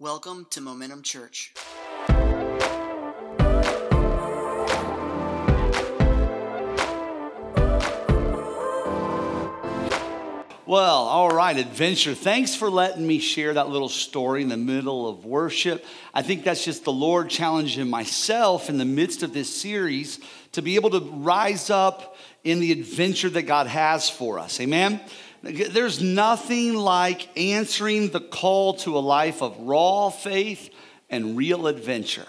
Welcome to Momentum Church. Well, all right, adventure. Thanks for letting me share that little story in the middle of worship. I think that's just the Lord challenging myself in the midst of this series to be able to rise up in the adventure that God has for us. Amen? There's nothing like answering the call to a life of raw faith and real adventure.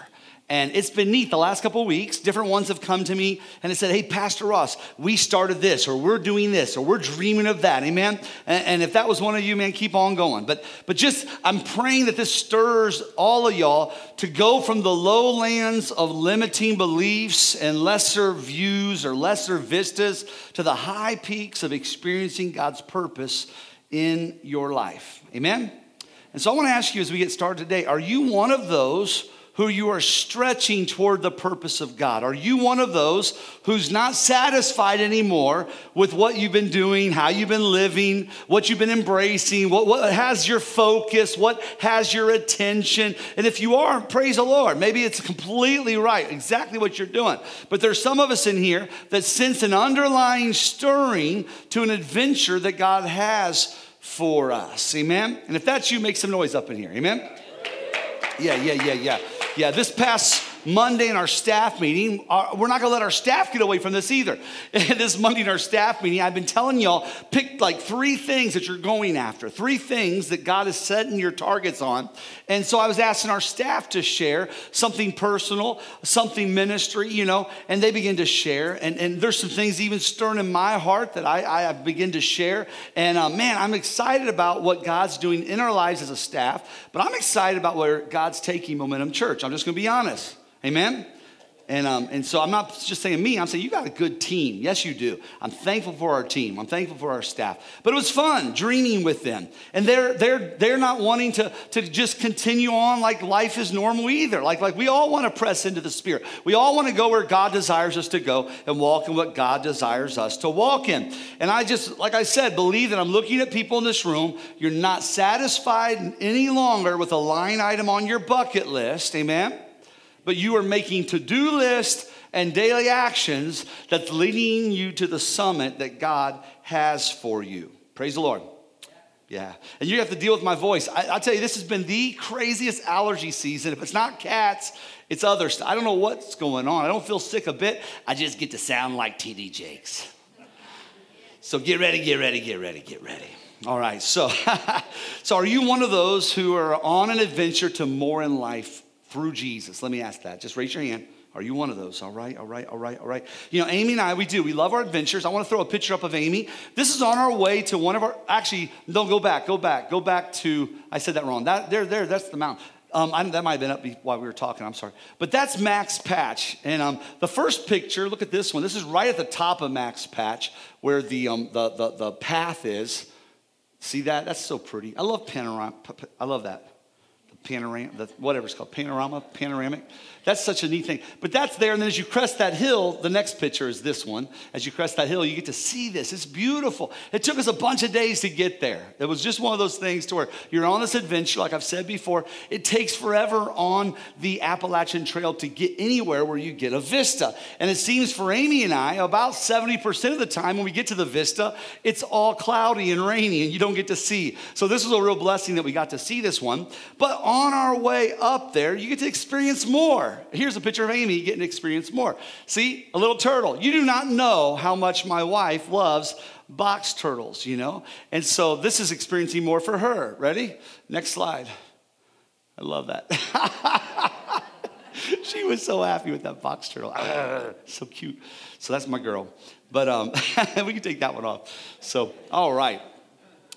And it's been neat the last couple of weeks. Different ones have come to me and they said, hey, Pastor Ross, we started this, or we're doing this, or we're dreaming of that. Amen? And if that was one of you, man, keep on going. But just, I'm praying that this stirs all of y'all to go from the lowlands of limiting beliefs and lesser views or lesser vistas to the high peaks of experiencing God's purpose in your life. Amen? And so I want to ask you as we get started today, are you one of those who you are stretching toward the purpose of God? Are you one of those who's not satisfied anymore with what you've been doing, how you've been living, what you've been embracing, what has your focus, what has your attention? And if you are, praise the Lord. Maybe it's completely right, exactly what you're doing. But there's some of us in here that sense an underlying stirring to an adventure that God has for us, amen? And if that's you, make some noise up in here, amen? Yeah, this past Monday in our staff meeting, we're not going to let our staff get away from this either. This Monday in our staff meeting, I've been telling y'all, pick like three things that you're going after, three things that God is setting your targets on. And so I was asking our staff to share something personal, something ministry, you know, and they begin to share. And there's some things even stirring in my heart that I begin to share. And man, I'm excited about what God's doing in our lives as a staff, but I'm excited about where God's taking Momentum Church. I'm just going to be honest. Amen? And so I'm not just saying me, I'm saying you got a good team. Yes, you do. I'm thankful for our team. I'm thankful for our staff. But it was fun dreaming with them. And they're not wanting to just continue on like life is normal either. Like we all want to press into the Spirit. We all want to go where God desires us to go and walk in what God desires us to walk in. And I just, like I said, believe that I'm looking at people in this room. You're not satisfied any longer with a line item on your bucket list. Amen? But you are making to-do lists and daily actions that's leading you to the summit that God has for you. Praise the Lord. Yeah. And you have to deal with my voice. I'll tell you, this has been the craziest allergy season. If it's not cats, it's other stuff. I don't know what's going on. I don't feel sick a bit. I just get to sound like T.D. Jakes. So get ready. All right. So are you one of those who are on an adventure to more in life through Jesus? Let me ask that. Just raise your hand. Are you one of those? All right. You know, Amy and I, we love our adventures. I want to throw a picture up of Amy. This is on our way to one of our, actually, no, go back to, I said that wrong. There, that's the mountain. That might have been up while we were talking. I'm sorry. But that's Max Patch. And the first picture, look at this one. This is right at the top of Max Patch where the path is. See that? That's so pretty. I love panorama. I love that. Panoramic. That's such a neat thing. But that's there, and then as you crest that hill, the next picture is this one. As you crest that hill, you get to see this. It's beautiful. It took us a bunch of days to get there. It was just one of those things to where you're on this adventure, like I've said before. It takes forever on the Appalachian Trail to get anywhere where you get a vista. And it seems for Amy and I, about 70% of the time when we get to the vista, it's all cloudy and rainy, and you don't get to see. So this was a real blessing that we got to see this one. But on our way up there, you get to experience more. Here's a picture of Amy getting to experience more. See, a little turtle. You do not know how much my wife loves box turtles, you know? And so this is experiencing more for her. Ready? Next slide. I love that. She was so happy with that box turtle. So cute. So that's my girl. But we can take that one off. So, all right.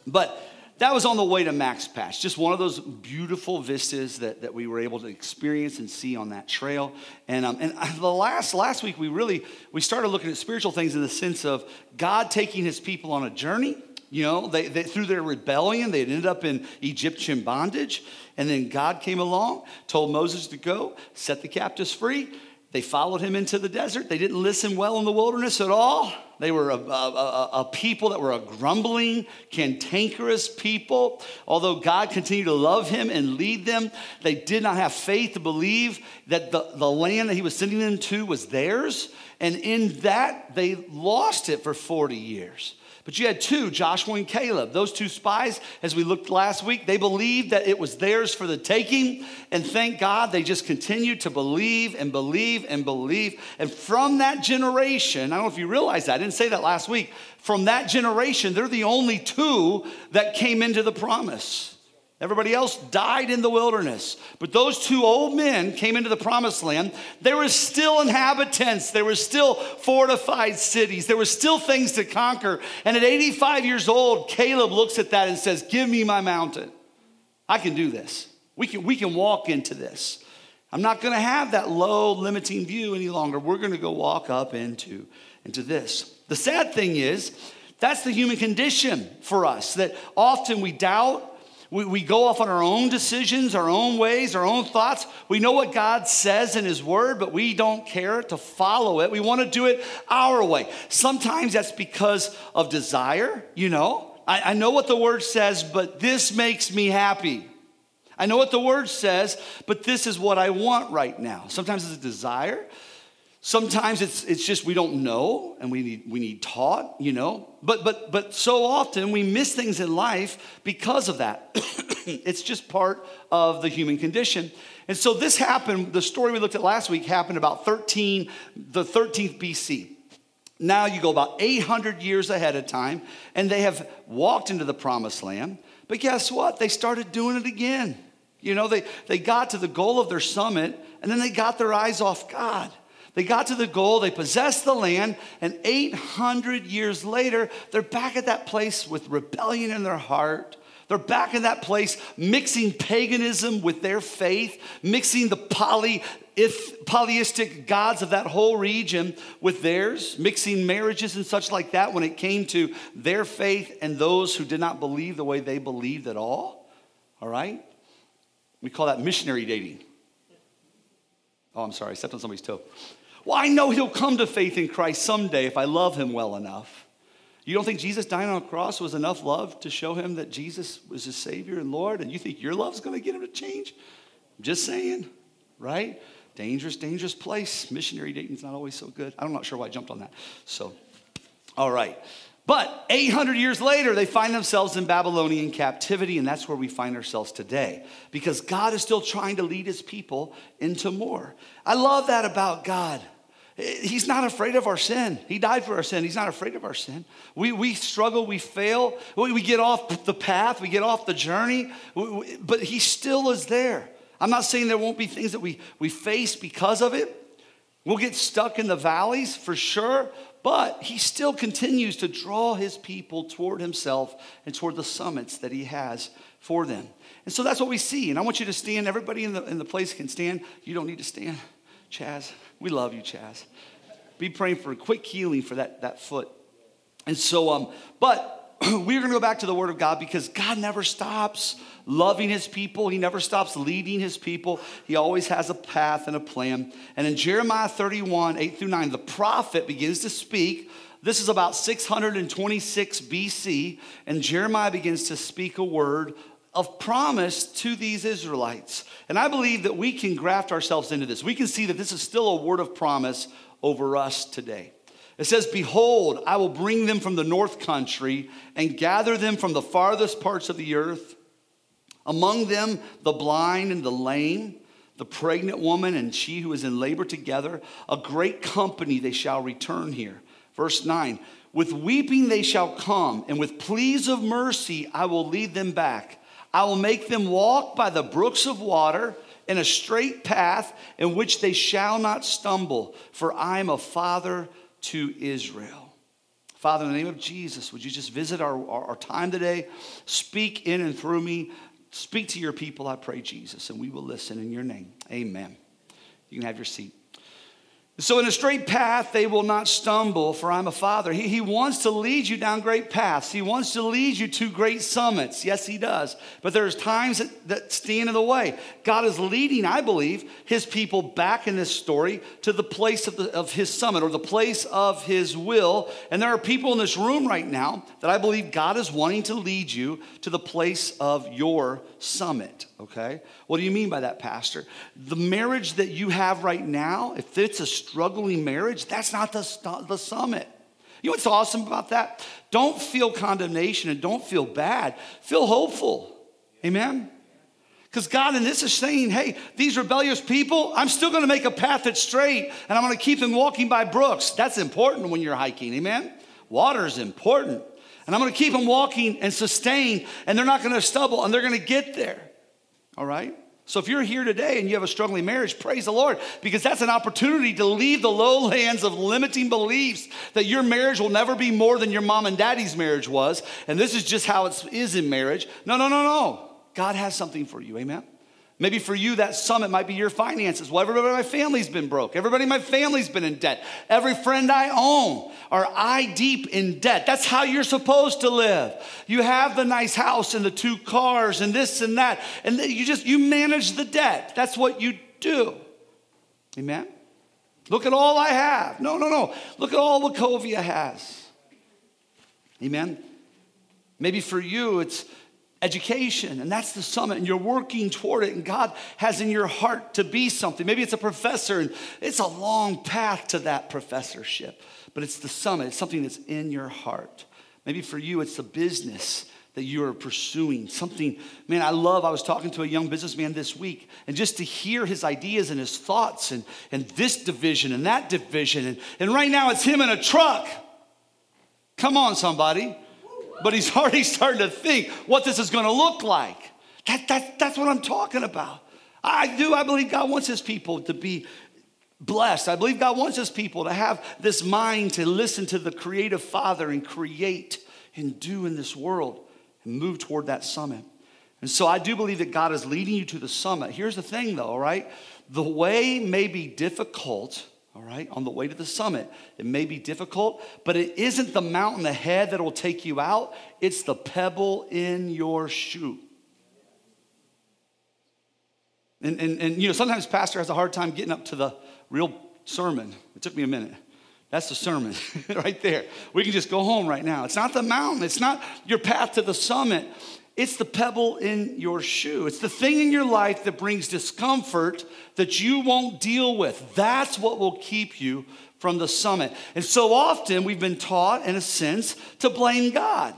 But that was on the way to Max Patch, just one of those beautiful vistas that we were able to experience and see on that trail. And the last week, we started looking at spiritual things in the sense of God taking his people on a journey. You know, they through their rebellion, they ended up in Egyptian bondage. And then God came along, told Moses to go, set the captives free. They followed him into the desert. They didn't listen well in the wilderness at all. They were a people that were a grumbling, cantankerous people. Although God continued to love him and lead them, they did not have faith to believe that the land that he was sending them to was theirs. And in that, they lost it for 40 years. But you had two, Joshua and Caleb. Those two spies, as we looked last week, they believed that it was theirs for the taking. And thank God they just continued to believe and believe and believe. And from that generation, I don't know if you realize that, I didn't say that last week. From that generation, they're the only two that came into the promise. Everybody else died in the wilderness. But those two old men came into the promised land. There were still inhabitants. There were still fortified cities. There were still things to conquer. And at 85 years old, Caleb looks at that and says, give me my mountain. I can do this. We can walk into this. I'm not going to have that low, limiting view any longer. We're going to go walk up into this. The sad thing is, that's the human condition for us, that often we doubt. We go off on our own decisions, our own ways, our own thoughts. We know what God says in his word, but we don't care to follow it. We want to do it our way. Sometimes that's because of desire, you know. I know what the word says, but this makes me happy. I know what the word says, but this is what I want right now. Sometimes it's a desire. Sometimes it's just we don't know and we need taught, you know. But so often we miss things in life because of that. It's just part of the human condition. And so this happened, the story we looked at last week happened about the 13th BC. Now you go about 800 years ahead of time, and they have walked into the promised land. But guess what? They started doing it again. You know, they got to the goal of their summit, and then they got their eyes off God. They got to the goal, they possessed the land, and 800 years later, they're back at that place with rebellion in their heart. They're back in that place mixing paganism with their faith, mixing the polyistic gods of that whole region with theirs, mixing marriages and such like that when it came to their faith and those who did not believe the way they believed at all. All right? We call that missionary dating. Oh, I'm sorry, I stepped on somebody's toe. Well, I know he'll come to faith in Christ someday if I love him well enough. You don't think Jesus dying on a cross was enough love to show him that Jesus was his Savior and Lord, and you think your love's going to get him to change? I'm just saying, right? Dangerous, dangerous place. Missionary dating's not always so good. I'm not sure why I jumped on that. So, all right. But 800 years later, they find themselves in Babylonian captivity, and that's where we find ourselves today, because God is still trying to lead his people into more. I love that about God. He's not afraid of our sin. He died for our sin. He's not afraid of our sin. We struggle. We fail. We get off the path. We get off the journey. But he still is there. I'm not saying there won't be things that we face because of it. We'll get stuck in the valleys for sure. But he still continues to draw his people toward himself and toward the summits that he has for them. And so that's what we see. And I want you to stand. Everybody in the place can stand. You don't need to stand. Chaz, we love you, Chaz. Be praying for a quick healing for that foot. And so, but we're going to go back to the word of God because God never stops loving his people. He never stops leading his people. He always has a path and a plan. And in Jeremiah 31, 8 through 9, the prophet begins to speak. This is about 626 BC. And Jeremiah begins to speak a word of promise to these Israelites. And I believe that we can graft ourselves into this. We can see that this is still a word of promise over us today. It says, behold, I will bring them from the north country and gather them from the farthest parts of the earth. Among them, the blind and the lame, the pregnant woman and she who is in labor together, a great company they shall return here. Verse 9, with weeping they shall come, and with pleas of mercy I will lead them back. I will make them walk by the brooks of water in a straight path in which they shall not stumble, for I am a father to Israel. Father, in the name of Jesus, would you just visit our time today? Speak in and through me. Speak to your people, I pray, Jesus, and we will listen in your name. Amen. You can have your seat. So in a straight path, they will not stumble, for I'm a father. He wants to lead you down great paths. He wants to lead you to great summits. Yes, he does. But there's times that stand in the way. God is leading, I believe, his people back in this story to the place of his summit or the place of his will. And there are people in this room right now that I believe God is wanting to lead you to the place of your summit, okay? What do you mean by that, Pastor? The marriage that you have right now, if it's a struggling marriage, that's not the summit. You know what's awesome about that? Don't feel condemnation and don't feel bad. Feel hopeful. Amen? Because God in this is saying, hey, these rebellious people, I'm still going to make a path that's straight, and I'm going to keep them walking by brooks. That's important when you're hiking. Amen? Water is important. And I'm going to keep them walking and sustained, and they're not going to stumble, and they're going to get there. All right? So if you're here today and you have a struggling marriage, praise the Lord, because that's an opportunity to leave the lowlands of limiting beliefs that your marriage will never be more than your mom and daddy's marriage was, and this is just how it is in marriage. No. God has something for you, amen? Maybe for you, that summit might be your finances. Well, everybody in my family's been broke. Everybody in my family's been in debt. Every friend I own are eye deep in debt. That's how you're supposed to live. You have the nice house and the 2 cars and this and that. And you manage the debt. That's what you do. Amen? Look at all I have. No. Look at all Wachovia has. Amen? Maybe for you, it's education, and that's the summit, and you're working toward it, and God has in your heart to be something. Maybe it's a professor, and it's a long path to that professorship, but it's the summit. It's something that's in your heart. Maybe for you, it's a business that you are pursuing, something, man, I was talking to a young businessman this week, and just to hear his ideas and his thoughts, and this division and that division, and right now it's him in a truck. Come on, somebody. But he's already starting to think what this is going to look like. That's what I'm talking about. I believe God wants his people to be blessed. I believe God wants his people to have this mind to listen to the creative Father and create and do in this world and move toward that summit. And so I do believe that God is leading you to the summit. Here's the thing, though, all right? The way may be difficult. All right, on the way to the summit, it may be difficult, but it isn't the mountain ahead that will take you out. It's the pebble in your shoe. And you know, sometimes pastor has a hard time getting up to the real sermon. It took me a minute. That's the sermon right there. We can just go home right now. It's not the mountain. It's not your path to the summit. It's the pebble in your shoe. It's the thing in your life that brings discomfort that you won't deal with. That's what will keep you from the summit. And so often we've been taught, in a sense, to blame God.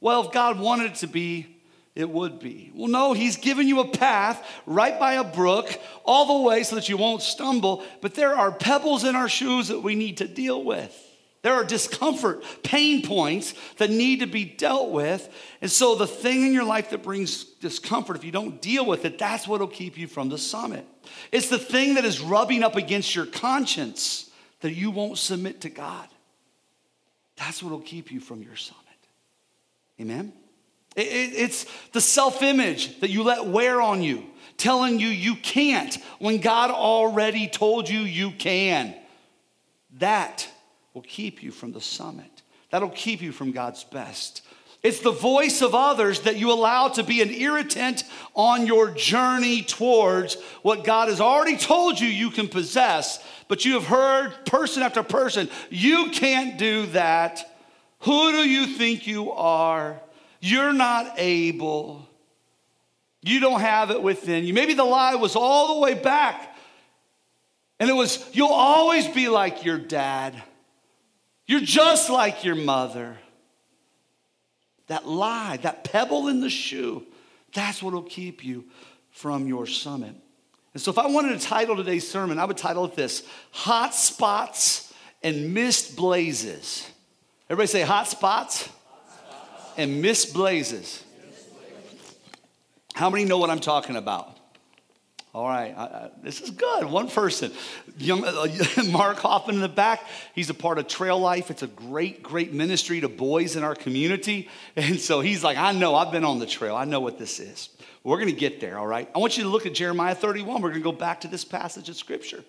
Well, if God wanted it to be, it would be. Well, no, he's given you a path right by a brook all the way so that you won't stumble. But there are pebbles in our shoes that we need to deal with. There are discomfort, pain points that need to be dealt with. And so the thing in your life that brings discomfort, if you don't deal with it, that's what will keep you from the summit. It's the thing that is rubbing up against your conscience that you won't submit to God. That's what will keep you from your summit. Amen? It's the self-image that you let wear on you, telling you you can't when God already told you you can. That will keep you from the summit. That'll keep you from God's best. It's the voice of others that you allow to be an irritant on your journey towards what God has already told you you can possess, but you have heard person after person, you can't do that. Who do you think you are? You're not able. You don't have it within you. Maybe the lie was all the way back, and it was, you'll always be like your dad. You're just like your mother. That lie, that pebble in the shoe, that's what will keep you from your summit. And so if I wanted to title today's sermon, I would title it this, Hot Spots and Mist Blazes. Everybody say hot spots, and mist blazes. How many know what I'm talking about? All right, this is good. One person, Mark Hoffman in the back, he's a part of Trail Life. It's a great, great ministry to boys in our community. And so he's like, I know, I've been on the trail. I know what this is. We're going to get there, all right? I want you to look at Jeremiah 31. We're going to go back to this passage of Scripture.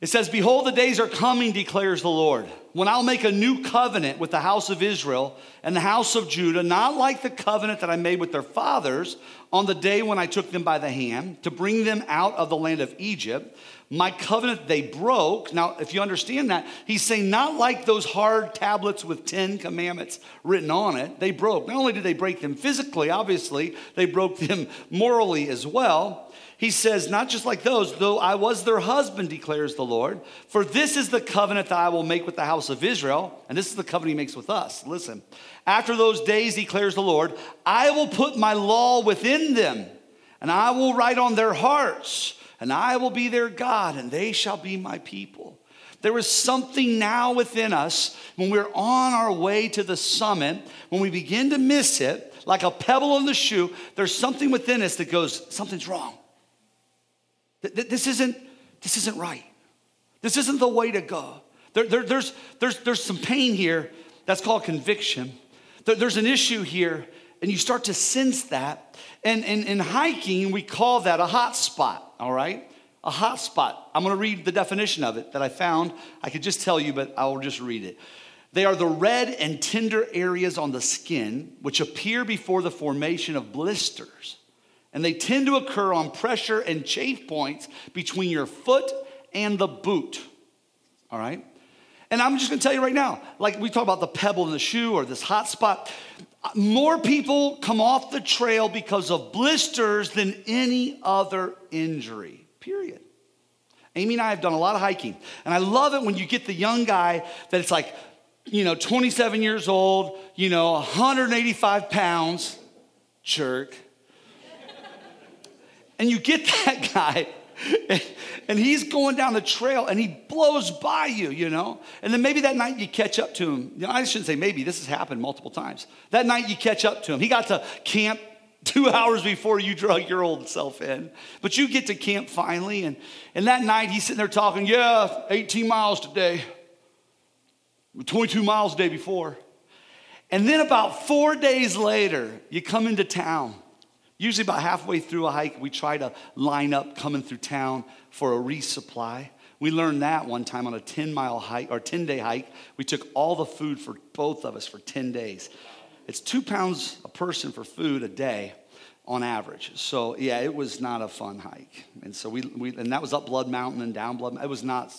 It says, "Behold, the days are coming, declares the Lord, when I'll make a new covenant with the house of Israel and the house of Judah, not like the covenant that I made with their fathers on the day when I took them by the hand to bring them out of the land of Egypt. My covenant they broke." Now, if you understand that, he's saying not like those hard tablets with 10 commandments written on it. They broke. Not only did they break them physically, obviously, they broke them morally as well. He says, "Not just like those, though I was their husband, declares the Lord. For this is the covenant that I will make with the house of Israel." And this is the covenant he makes with us. Listen. "After those days, declares the Lord, I will put my law within them, and I will write on their hearts, and I will be their God, and they shall be my people." There is something now within us when we're on our way to the summit, when we begin to miss it, like a pebble in the shoe, there's something within us that goes, something's wrong. This isn't right. This isn't the way to go. There's some pain here that's called conviction. There's an issue here, and you start to sense that. And in hiking, we call that a hot spot, all right? A hot spot. I'm going to read the definition of it that I found. I could just tell you, but I'll just read it. "They are the red and tender areas on the skin, which appear before the formation of blisters. And they tend to occur on pressure and chafe points between your foot and the boot." All right? And I'm just going to tell you right now, like we talk about the pebble in the shoe or this hot spot, more people come off the trail because of blisters than any other injury, period. Amy and I have done a lot of hiking. And I love it when you get the young guy that it's like, 27 years old, 185 pounds, jerk. And you get that guy, and he's going down the trail, and he blows by you, And then maybe that night you catch up to him. I shouldn't say maybe. This has happened multiple times. That night you catch up to him. He got to camp 2 hours before you drug your old self in. But you get to camp finally, and that night he's sitting there talking, 18 miles today, 22 miles the day before. And then about 4 days later, you come into town. Usually about halfway through a hike, we try to line up coming through town for a resupply. We learned that one time on a 10-mile hike or 10-day hike. We took all the food for both of us for 10 days. It's 2 pounds a person for food a day on average. So, it was not a fun hike. And so we that was up Blood Mountain and down Blood Mountain. It was not.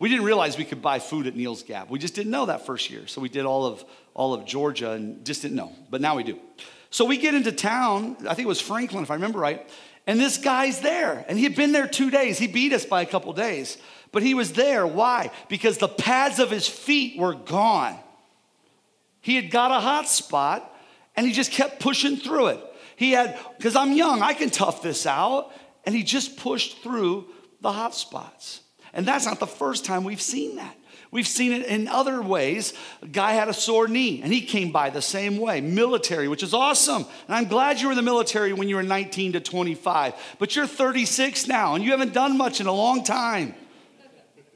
We didn't realize we could buy food at Neil's Gap. We just didn't know that first year. So we did all of Georgia and just didn't know. But now we do. So we get into town, I think it was Franklin, if I remember right, and this guy's there. And he had been there 2 days. He beat us by a couple days. But he was there. Why? Because the pads of his feet were gone. He had got a hot spot, and he just kept pushing through it. Because I'm young, I can tough this out. And he just pushed through the hot spots. And that's not the first time we've seen that. We've seen it in other ways. A guy had a sore knee, and he came by the same way. Military, which is awesome. And I'm glad you were in the military when you were 19 to 25. But you're 36 now, and you haven't done much in a long time.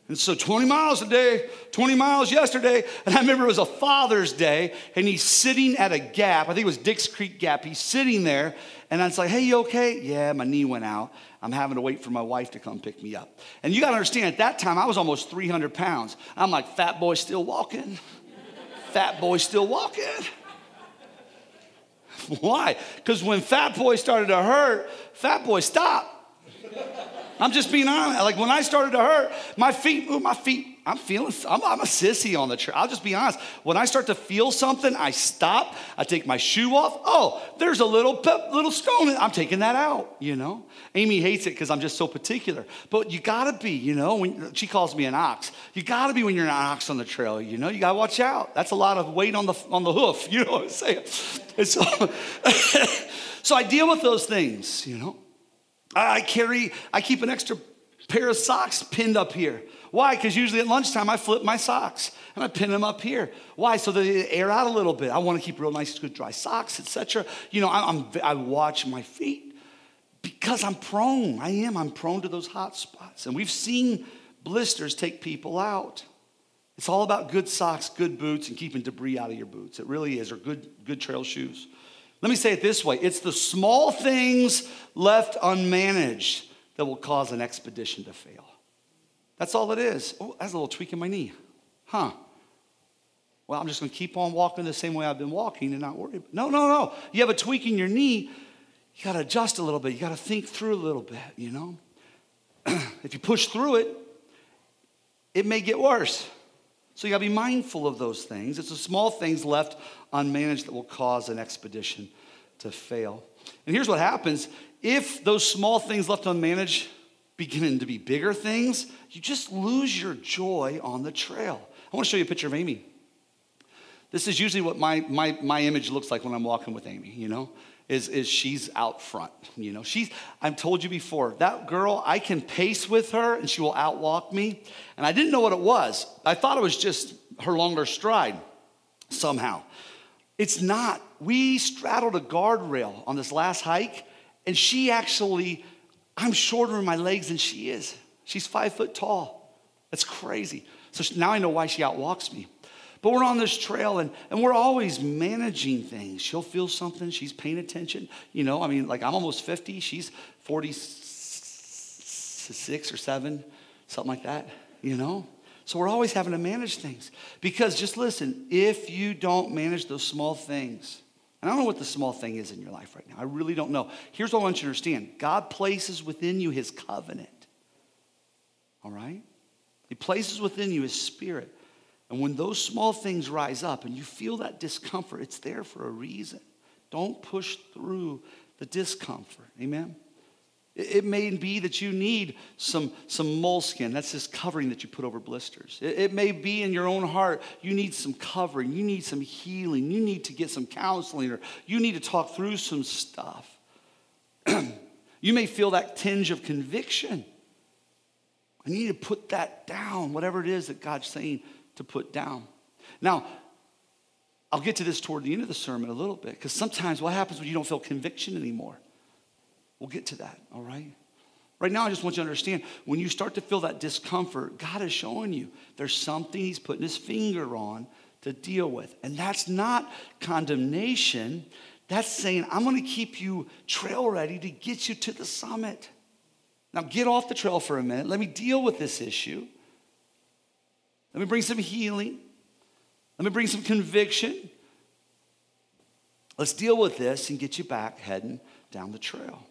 And so 20 miles a day, 20 miles yesterday. And I remember it was a Father's Day, and he's sitting at a gap. I think it was Dix Creek Gap. He's sitting there, and I was like, "Hey, you okay?" "Yeah, my knee went out. I'm having to wait for my wife to come pick me up." And you got to understand, at that time, I was almost 300 pounds. I'm like, fat boy still walking. Fat boy still walking. Why? Because when fat boy started to hurt, fat boy stopped. I'm just being honest. Like, when I started to hurt, my feet, I'm a sissy on the trail. I'll just be honest. When I start to feel something, I stop. I take my shoe off. Oh, there's a little stone. I'm taking that out, Amy hates it because I'm just so particular. But you got to be, when she calls me an ox. You got to be when you're an ox on the trail, You got to watch out. That's a lot of weight on the hoof. You know what I'm saying? And so, so I deal with those things, I keep an extra pair of socks pinned up here. Why? Because usually at lunchtime I flip my socks and I pin them up here. Why? So they air out a little bit. I want to keep real nice, good dry socks, etc. I watch my feet because I'm prone. I'm prone to those hot spots, and we've seen blisters take people out. It's all about good socks, good boots, and keeping debris out of your boots. It really is, or good trail shoes. Let me say it this way. It's the small things left unmanaged that will cause an expedition to fail. That's all it is. Oh, that's a little tweak in my knee. Huh. Well, I'm just going to keep on walking the same way I've been walking and not worry about it. No. You have a tweak in your knee, you got to adjust a little bit. You got to think through a little bit, you know. If you push through it, it may get worse. So you got to be mindful of those things. It's the small things left unmanaged that will cause an expedition to fail. And here's what happens. If those small things left unmanaged begin to be bigger things, you just lose your joy on the trail. I want to show you a picture of Amy. This is usually what my image looks like when I'm walking with Amy, you know, is she's out front, you know. I've told you before, that girl, I can pace with her and she will outwalk me. And I didn't know what it was. I thought it was just her longer stride somehow. It's not. We straddled a guardrail on this last hike and she actually, I'm shorter in my legs than she is. She's 5 foot tall. That's crazy. So now I know why she outwalks me. But we're on this trail, and we're always managing things. She'll feel something. She's paying attention. You know, I mean, like I'm almost 50. She's 46 or 7, something like that, you know. So we're always having to manage things. Because just listen, if you don't manage those small things, and I don't know what the small thing is in your life right now. I really don't know. Here's what I want you to understand. God places within you his covenant. All right? He places within you his spirit. And when those small things rise up and you feel that discomfort, it's there for a reason. Don't push through the discomfort. Amen? It may be that you need some moleskin. That's this covering that you put over blisters. It may be in your own heart you need some covering. You need some healing. You need to get some counseling, or you need to talk through some stuff. You may feel that tinge of conviction. I need to put that down, whatever it is that God's saying to put down. Now, I'll get to this toward the end of the sermon a little bit, because sometimes what happens when you don't feel conviction anymore? We'll get to that, all right? Right now, I just want you to understand, when you start to feel that discomfort, God is showing you there's something he's putting his finger on to deal with. And that's not condemnation. That's saying, I'm going to keep you trail ready to get you to the summit. Now, get off the trail for a minute. Let me deal with this issue. Let me bring some healing. Let me bring some conviction. Let's deal with this and get you back heading down the trail.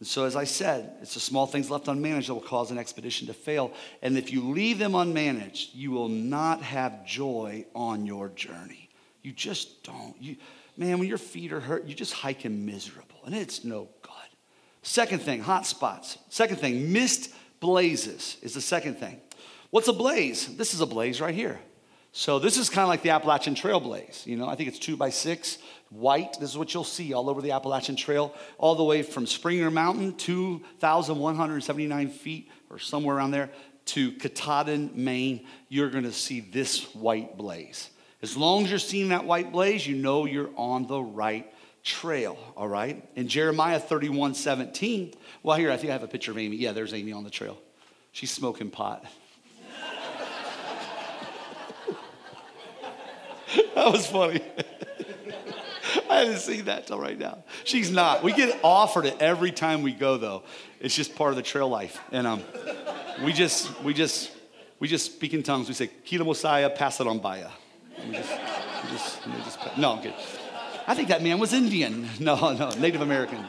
And so, as I said, it's the small things left unmanaged that will cause an expedition to fail. And if you leave them unmanaged, you will not have joy on your journey. You just don't. Man, when your feet are hurt, you just hiking miserable. And it's no good. Second thing, hot spots. Second thing, missed blazes is the second thing. What's a blaze? This is a blaze right here. So this is kind of like the Appalachian Trail blaze. You know, I think it's 2x6, white. This is what you'll see all over the Appalachian Trail, all the way from Springer Mountain, 2,179 feet or somewhere around there, to Katahdin, Maine. You're going to see this white blaze. As long as you're seeing that white blaze, you know you're on the right trail, all right? In Jeremiah 31:17, well, here, I think I have a picture of Amy. Yeah, there's Amy on the trail. She's smoking pot. That was funny. I didn't see that till right now. She's not. We get offered it every time we go, though. It's just part of the trail life. And we just speak in tongues. We say, "Kila Mosiah, pass it on by." No, I'm kidding. I think that man was Indian. No, Native American.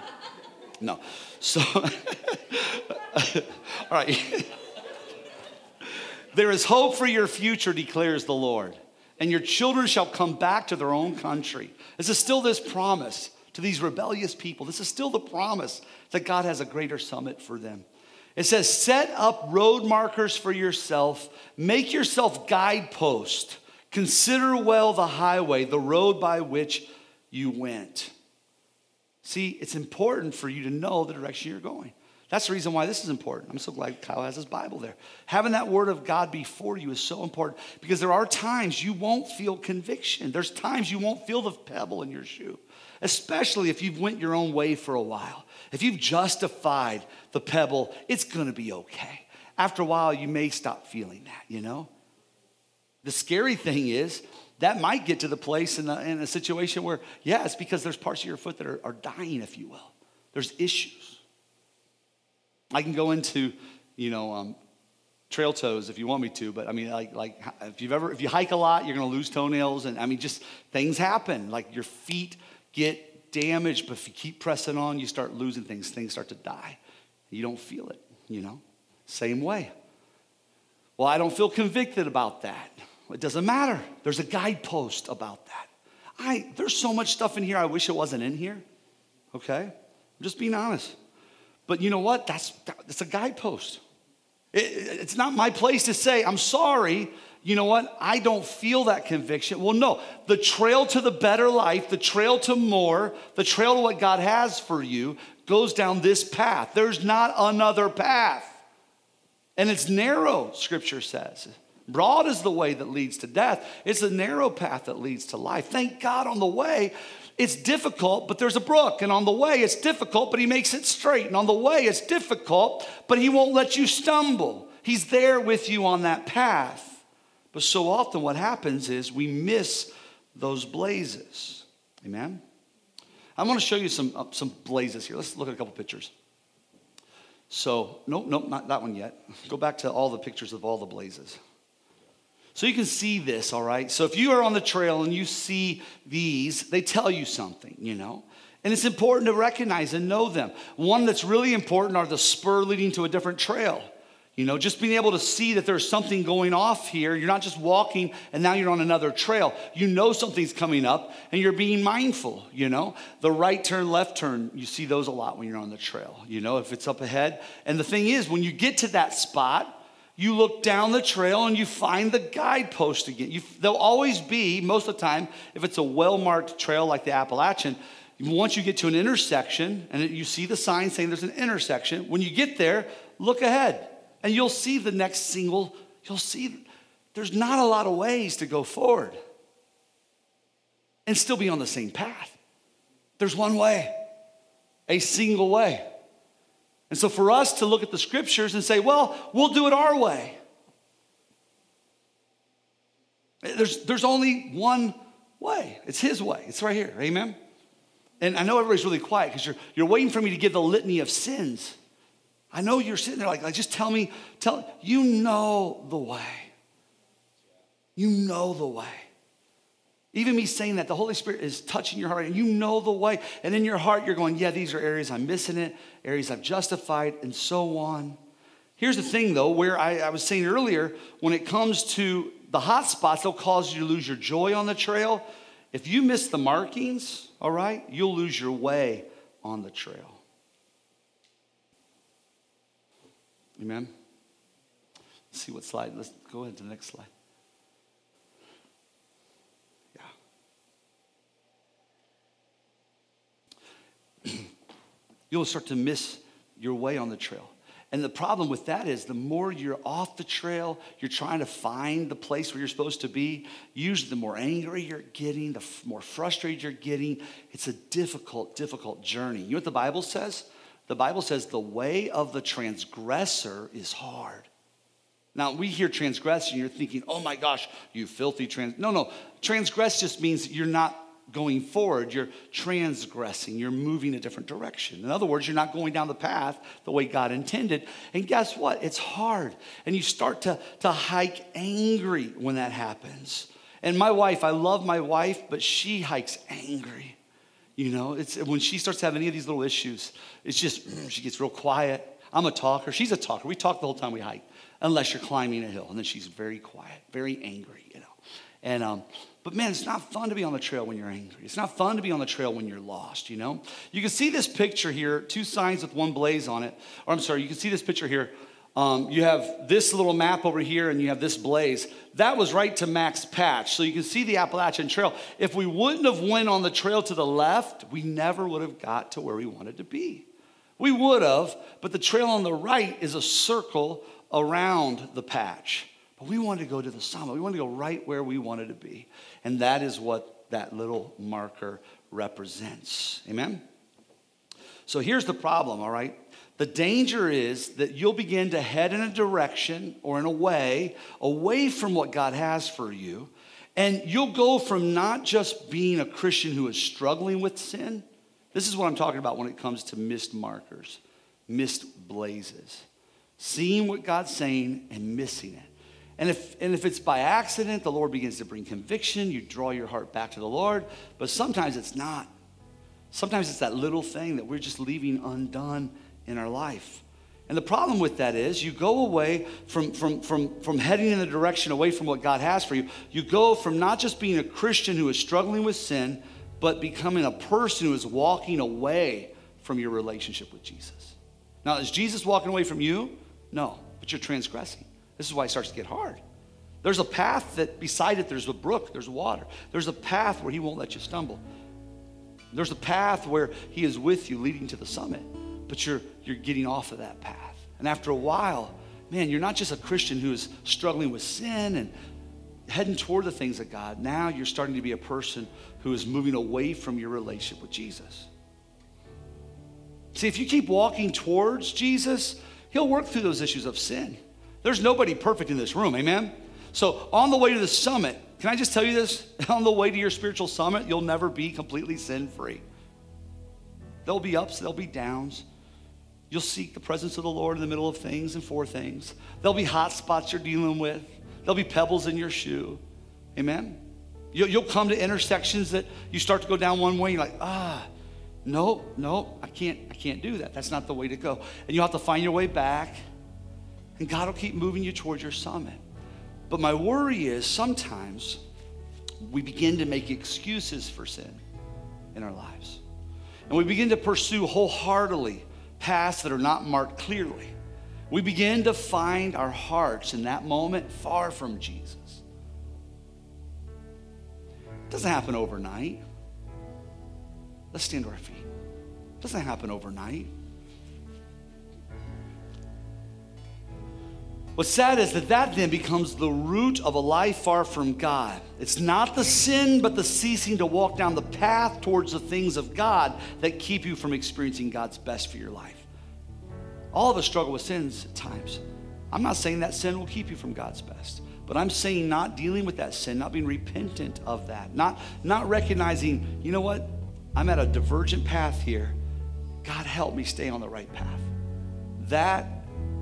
No. So, all right. There is hope for your future, declares the Lord. And your children shall come back to their own country. This is still this promise to these rebellious people. This is still the promise that God has a greater summit for them. It says, set up road markers for yourself. Make yourself guideposts. Consider well the highway, the road by which you went. See, it's important for you to know the direction you're going. That's the reason why this is important. I'm so glad Kyle has his Bible there. Having that word of God before you is so important, because there are times you won't feel conviction. There's times you won't feel the pebble in your shoe, especially if you've went your own way for a while. If you've justified the pebble, it's going to be okay. After a while, you may stop feeling that, you know? The scary thing is that might get to the place in a situation where, yeah, it's because there's parts of your foot that are dying, if you will. There's issues. I can go into, trail toes if you want me to, but I mean, like if you hike a lot, you're going to lose toenails, and I mean, just things happen. Like your feet get damaged, but if you keep pressing on, you start losing things. Things start to die. You don't feel it, you know? Same way. Well, I don't feel convicted about that. It doesn't matter. There's a guidepost about that. There's so much stuff in here I wish it wasn't in here, okay? I'm just being honest. But you know what? That's a guidepost. It's not my place to say, I'm sorry, you know what? I don't feel that conviction. Well, no, the trail to the better life, the trail to more, the trail to what God has for you goes down this path. There's not another path. And it's narrow, Scripture says. Broad is the way that leads to death. It's a narrow path that leads to life. Thank God on the way, it's difficult, but there's a brook. And on the way, it's difficult, but he makes it straight. And on the way, it's difficult, but he won't let you stumble. He's there with you on that path. But so often what happens is we miss those blazes. Amen? I'm going to show you some blazes here. Let's look at a couple pictures. So, nope, not that one yet. Go back to all the pictures of all the blazes. So you can see this, all right? So if you are on the trail and you see these, they tell you something, you know? And it's important to recognize and know them. One that's really important are the spur leading to a different trail. You know, just being able to see that there's something going off here. You're not just walking and now you're on another trail. You know something's coming up and you're being mindful, you know? The right turn, left turn, you see those a lot when you're on the trail, you know, if it's up ahead. And the thing is, when you get to that spot, you look down the trail and you find the guidepost again. There'll always be, most of the time, if it's a well-marked trail like the Appalachian, once you get to an intersection and you see the sign saying there's an intersection, when you get there, look ahead and you'll see the next single. You'll see there's not a lot of ways to go forward and still be on the same path. There's one way, a single way. And so for us to look at the Scriptures and say, well, we'll do it our way. There's only one way. It's his way. It's right here. Amen? And I know everybody's really quiet because you're waiting for me to give the litany of sins. I know you're sitting there like just tell me, you know the way. You know the way. Even me saying that, the Holy Spirit is touching your heart, and you know the way. And in your heart, you're going, yeah, these are areas I'm missing it, areas I've justified, and so on. Here's the thing, though, where I was saying earlier, when it comes to the hot spots, they'll cause you to lose your joy on the trail. If you miss the markings, all right, you'll lose your way on the trail. Amen? Let's see what slide. Let's go ahead to the next slide. You'll start to miss your way on the trail. And the problem with that is the more you're off the trail, you're trying to find the place where you're supposed to be, usually the more angry you're getting, the more frustrated you're getting. It's a difficult, difficult journey. You know what the Bible says? The Bible says the way of the transgressor is hard. Now, we hear transgression, you're thinking, oh my gosh, you filthy trans. No. Transgress just means you're not going forward, you're transgressing, you're moving a different direction. In other words, you're not going down the path the way God intended. And guess what? It's hard. And you start to hike angry when that happens. And my wife, I love my wife, but she hikes angry. You know, it's when she starts to have any of these little issues, it's just, she gets real quiet. I'm a talker. She's a talker. We talk the whole time we hike, unless you're climbing a hill. And then she's very quiet, very angry, you know. And, but man, it's not fun to be on the trail when you're angry. It's not fun to be on the trail when you're lost, you know? You can see this picture here, two signs with one blaze on it. Or I'm sorry, you can see this picture here. You have this little map over here and you have this blaze. That was right to Max Patch. So you can see the Appalachian Trail. If we wouldn't have went on the trail to the left, we never would have got to where we wanted to be. We would have, but the trail on the right is a circle around the patch. We wanted to go to the summit. We wanted to go right where we wanted to be. And that is what that little marker represents. Amen? So here's the problem, all right? The danger is that you'll begin to head in a direction or in a way away from what God has for you. And you'll go from not just being a Christian who is struggling with sin. This is what I'm talking about when it comes to missed markers, missed blazes. seeing what God's saying and missing it. And if it's by accident, the Lord begins to bring conviction. You draw your heart back to the Lord. But sometimes it's not. Sometimes it's that little thing that we're just leaving undone in our life. And the problem with that is you go away from heading in the direction away from what God has for you. You go from not just being a Christian who is struggling with sin, but becoming a person who is walking away from your relationship with Jesus. Now, is Jesus walking away from you? No, but you're transgressing. This is why it starts to get hard. There's a path that beside it, there's a brook, there's water. There's a path where he won't let you stumble. There's a path where he is with you leading to the summit, but you're getting off of that path. And after a while, man, you're not just a Christian who is struggling with sin and heading toward the things of God. Now you're starting to be a person who is moving away from your relationship with Jesus. See, if you keep walking towards Jesus, he'll work through those issues of sin. There's nobody perfect in this room, amen? So on the way to the summit, can I just tell you this? On the way to your spiritual summit, you'll never be completely sin-free. There'll be ups, there'll be downs. You'll seek the presence of the Lord in the middle of things and for things. There'll be hot spots you're dealing with. There'll be pebbles in your shoe, amen? You'll come to intersections that you start to go down one way, and you're like, no, I can't do that. That's not the way to go. And you'll have to find your way back. And God will keep moving you towards your summit. But my worry is sometimes we begin to make excuses for sin in our lives. And we begin to pursue wholeheartedly paths that are not marked clearly. We begin to find our hearts in that moment far from Jesus. It doesn't happen overnight. Let's stand to our feet. It doesn't happen overnight. What's sad is that then becomes the root of a life far from God. It's not the sin, but the ceasing to walk down the path towards the things of God that keep you from experiencing God's best for your life. All of us struggle with sins at times. I'm not saying that sin will keep you from God's best, but I'm saying not dealing with that sin, not being repentant of that, not recognizing, you know what? I'm at a divergent path here. God, help me stay on the right path. That,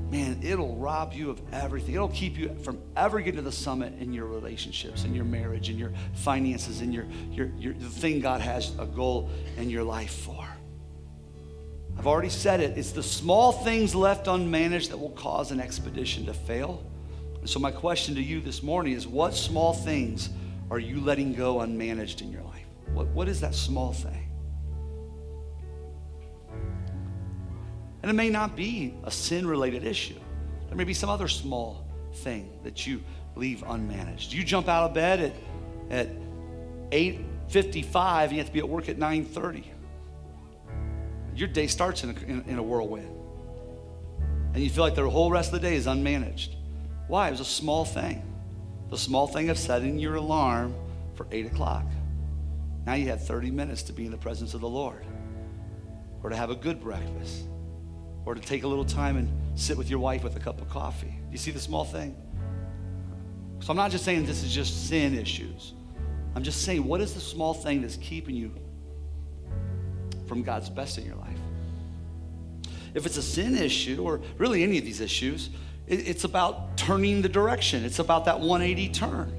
man, it'll rob you of everything. It'll keep you from ever getting to the summit in your relationships, in your marriage, in your finances, in your the thing God has a goal in your life for. I've already said it. It's the small things left unmanaged that will cause an expedition to fail. And so my question to you this morning is, what small things are you letting go unmanaged in your life? What is that small thing? And it may not be a sin-related issue. There may be some other small thing that you leave unmanaged. You jump out of bed at 8:55 and you have to be at work at 9:30. Your day starts in a whirlwind. And you feel like the whole rest of the day is unmanaged. Why? It was a small thing. The small thing of setting your alarm for 8 o'clock. Now you have 30 minutes to be in the presence of the Lord, or to have a good breakfast, or to take a little time and sit with your wife with a cup of coffee. You see the small thing? So I'm not just saying this is just sin issues. I'm just saying, what is the small thing that's keeping you from God's best in your life? If it's a sin issue, or really any of these issues, it's about turning the direction. It's about that 180 turn.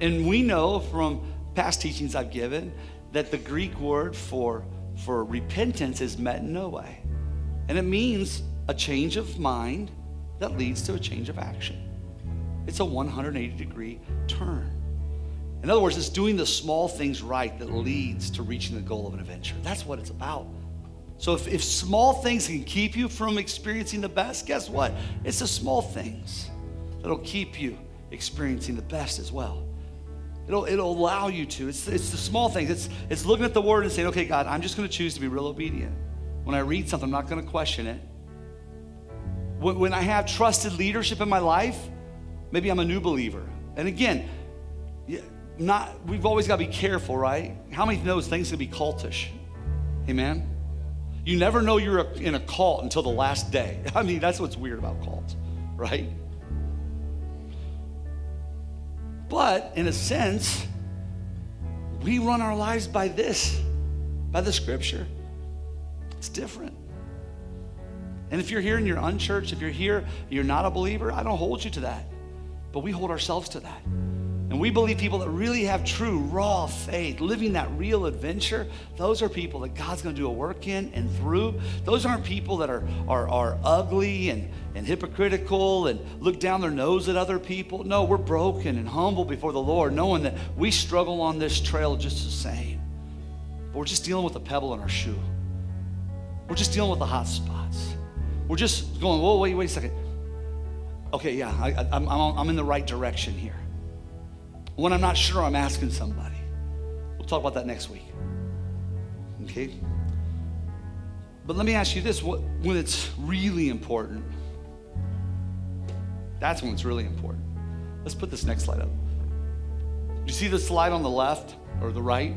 And we know from past teachings I've given that the Greek word for repentance is metanoia. And it means a change of mind that leads to a change of action. It's a 180-degree turn. In other words, it's doing the small things right that leads to reaching the goal of an adventure. That's what it's about. So if small things can keep you from experiencing the best, guess what? It's the small things that'll keep you experiencing the best as well. It'll allow you to. It's the small things. It's looking at the word and saying, okay, God, I'm just going to choose to be real obedient. When I read something, I'm not going to question it. When I have trusted leadership in my life, maybe I'm a new believer. And again, we've always got to be careful, right? How many knows things can be cultish? Amen? You never know you're in a cult until the last day. I mean, that's what's weird about cults, right? But in a sense, we run our lives by this, by the scripture. It's different. And if you're here and you're unchurched, if you're here, you're not a believer, I don't hold you to that. But we hold ourselves to that. And we believe people that really have true, raw faith, living that real adventure, those are people that God's going to do a work in and through. Those aren't people that are ugly and hypocritical and look down their nose at other people. No, we're broken and humble before the Lord, knowing that we struggle on this trail just the same. But we're just dealing with a pebble in our shoe. We're just dealing with the hot spots. We're just going, whoa, wait a second. Okay, yeah, I'm in the right direction here. When I'm not sure, I'm asking somebody. We'll talk about that next week. Okay? But let me ask you this, when it's really important, that's when it's really important. Let's put this next slide up. You see the slide on the left or the right?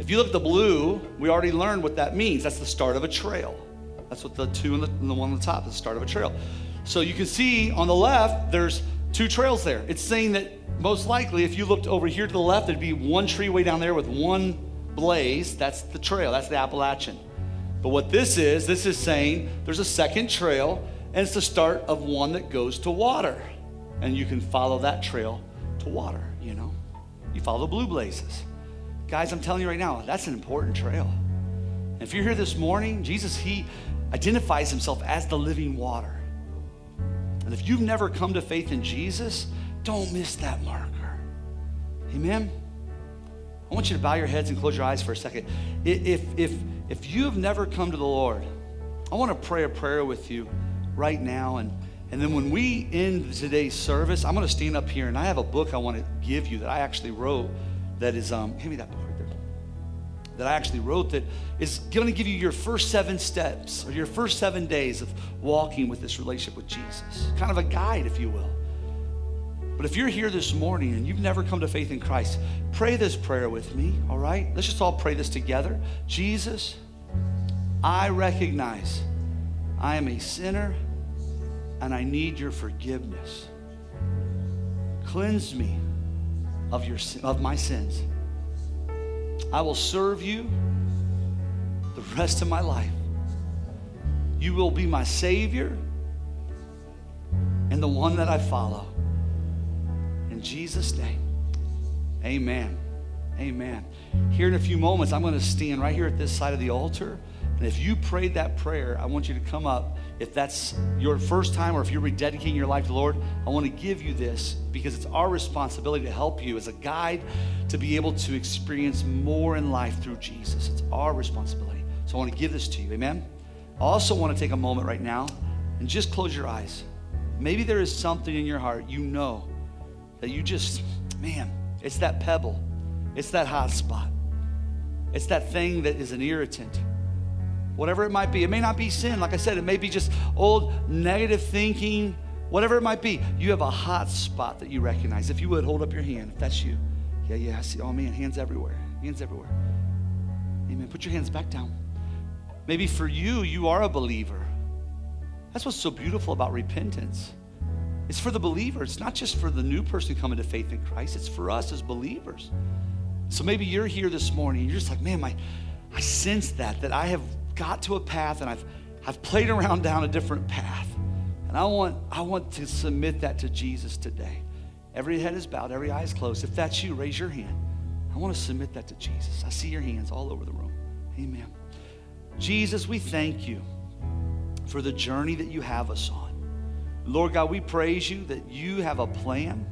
If you look at the blue, we already learned what that means. That's the start of a trail. That's what the two and the one on the top is, the start of a trail. So you can see on the left, there's two trails there. It's saying that most likely, if you looked over here to the left, there'd be one tree way down there with one blaze. That's the trail. That's the Appalachian. But what this is saying there's a second trail, and it's the start of one that goes to water. And you can follow that trail to water, you know. You follow the blue blazes. Guys, I'm telling you right now, that's an important trail. And if you're here this morning, Jesus, he identifies himself as the living water. And if you've never come to faith in Jesus, don't miss that marker. Amen? I want you to bow your heads and close your eyes for a second. If you've never come to the Lord, I want to pray a prayer with you right now. And then when we end today's service, I'm going to stand up here, and I have a book I want to give you that I actually wrote that is, give me that book right there, that I actually wrote that is going to give you your first 7 steps or your first 7 days of walking with this relationship with Jesus, kind of a guide, if you will. But if you're here this morning and you've never come to faith in Christ, pray this prayer with me, all right? Let's just all pray this together. Jesus, I recognize I am a sinner and I need your forgiveness. Cleanse me of my sins. I will serve you the rest of my life. You will be my Savior and the one that I follow. In Jesus' name, amen, amen. Here in a few moments, I'm going to stand right here at this side of the altar. And if you prayed that prayer, I want you to come up. If that's your first time or if you're rededicating your life to the Lord, I want to give you this because it's our responsibility to help you as a guide to be able to experience more in life through Jesus. It's our responsibility. So I want to give this to you, amen? I also want to take a moment right now and just close your eyes. Maybe there is something in your heart you know that you just, man, it's that pebble. It's that hot spot. It's that thing that is an irritant. Whatever it might be. It may not be sin. Like I said, it may be just old negative thinking. Whatever it might be. You have a hot spot that you recognize. If you would, hold up your hand if that's you. Yeah, yeah, I see. Oh, man, hands everywhere. Hands everywhere. Amen. Put your hands back down. Maybe for you, you are a believer. That's what's so beautiful about repentance. It's for the believer. It's not just for the new person coming to faith in Christ. It's for us as believers. So maybe you're here this morning and you're just like, man, I sense that I have got to a path and I've played around down a different path. And I want to submit that to Jesus today. Every head is bowed, every eye is closed. If that's you, raise your hand. I want to submit that to Jesus. I see your hands all over the room. Amen. Jesus, we thank you for the journey that you have us on. Lord God, we praise you that you have a plan,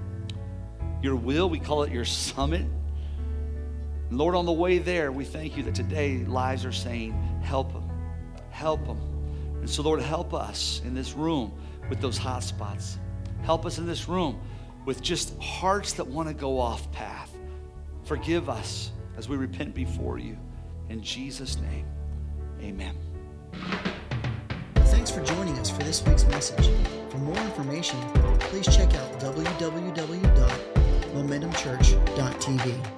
your will, we call it your summit. Lord, on the way there, we thank you that today lives are saying, help them, help them. And so, Lord, help us in this room with those hot spots. Help us in this room with just hearts that want to go off path. Forgive us as we repent before you. In Jesus' name, amen. Thanks for joining us for this week's message. For more information, please check out www.momentumchurch.tv.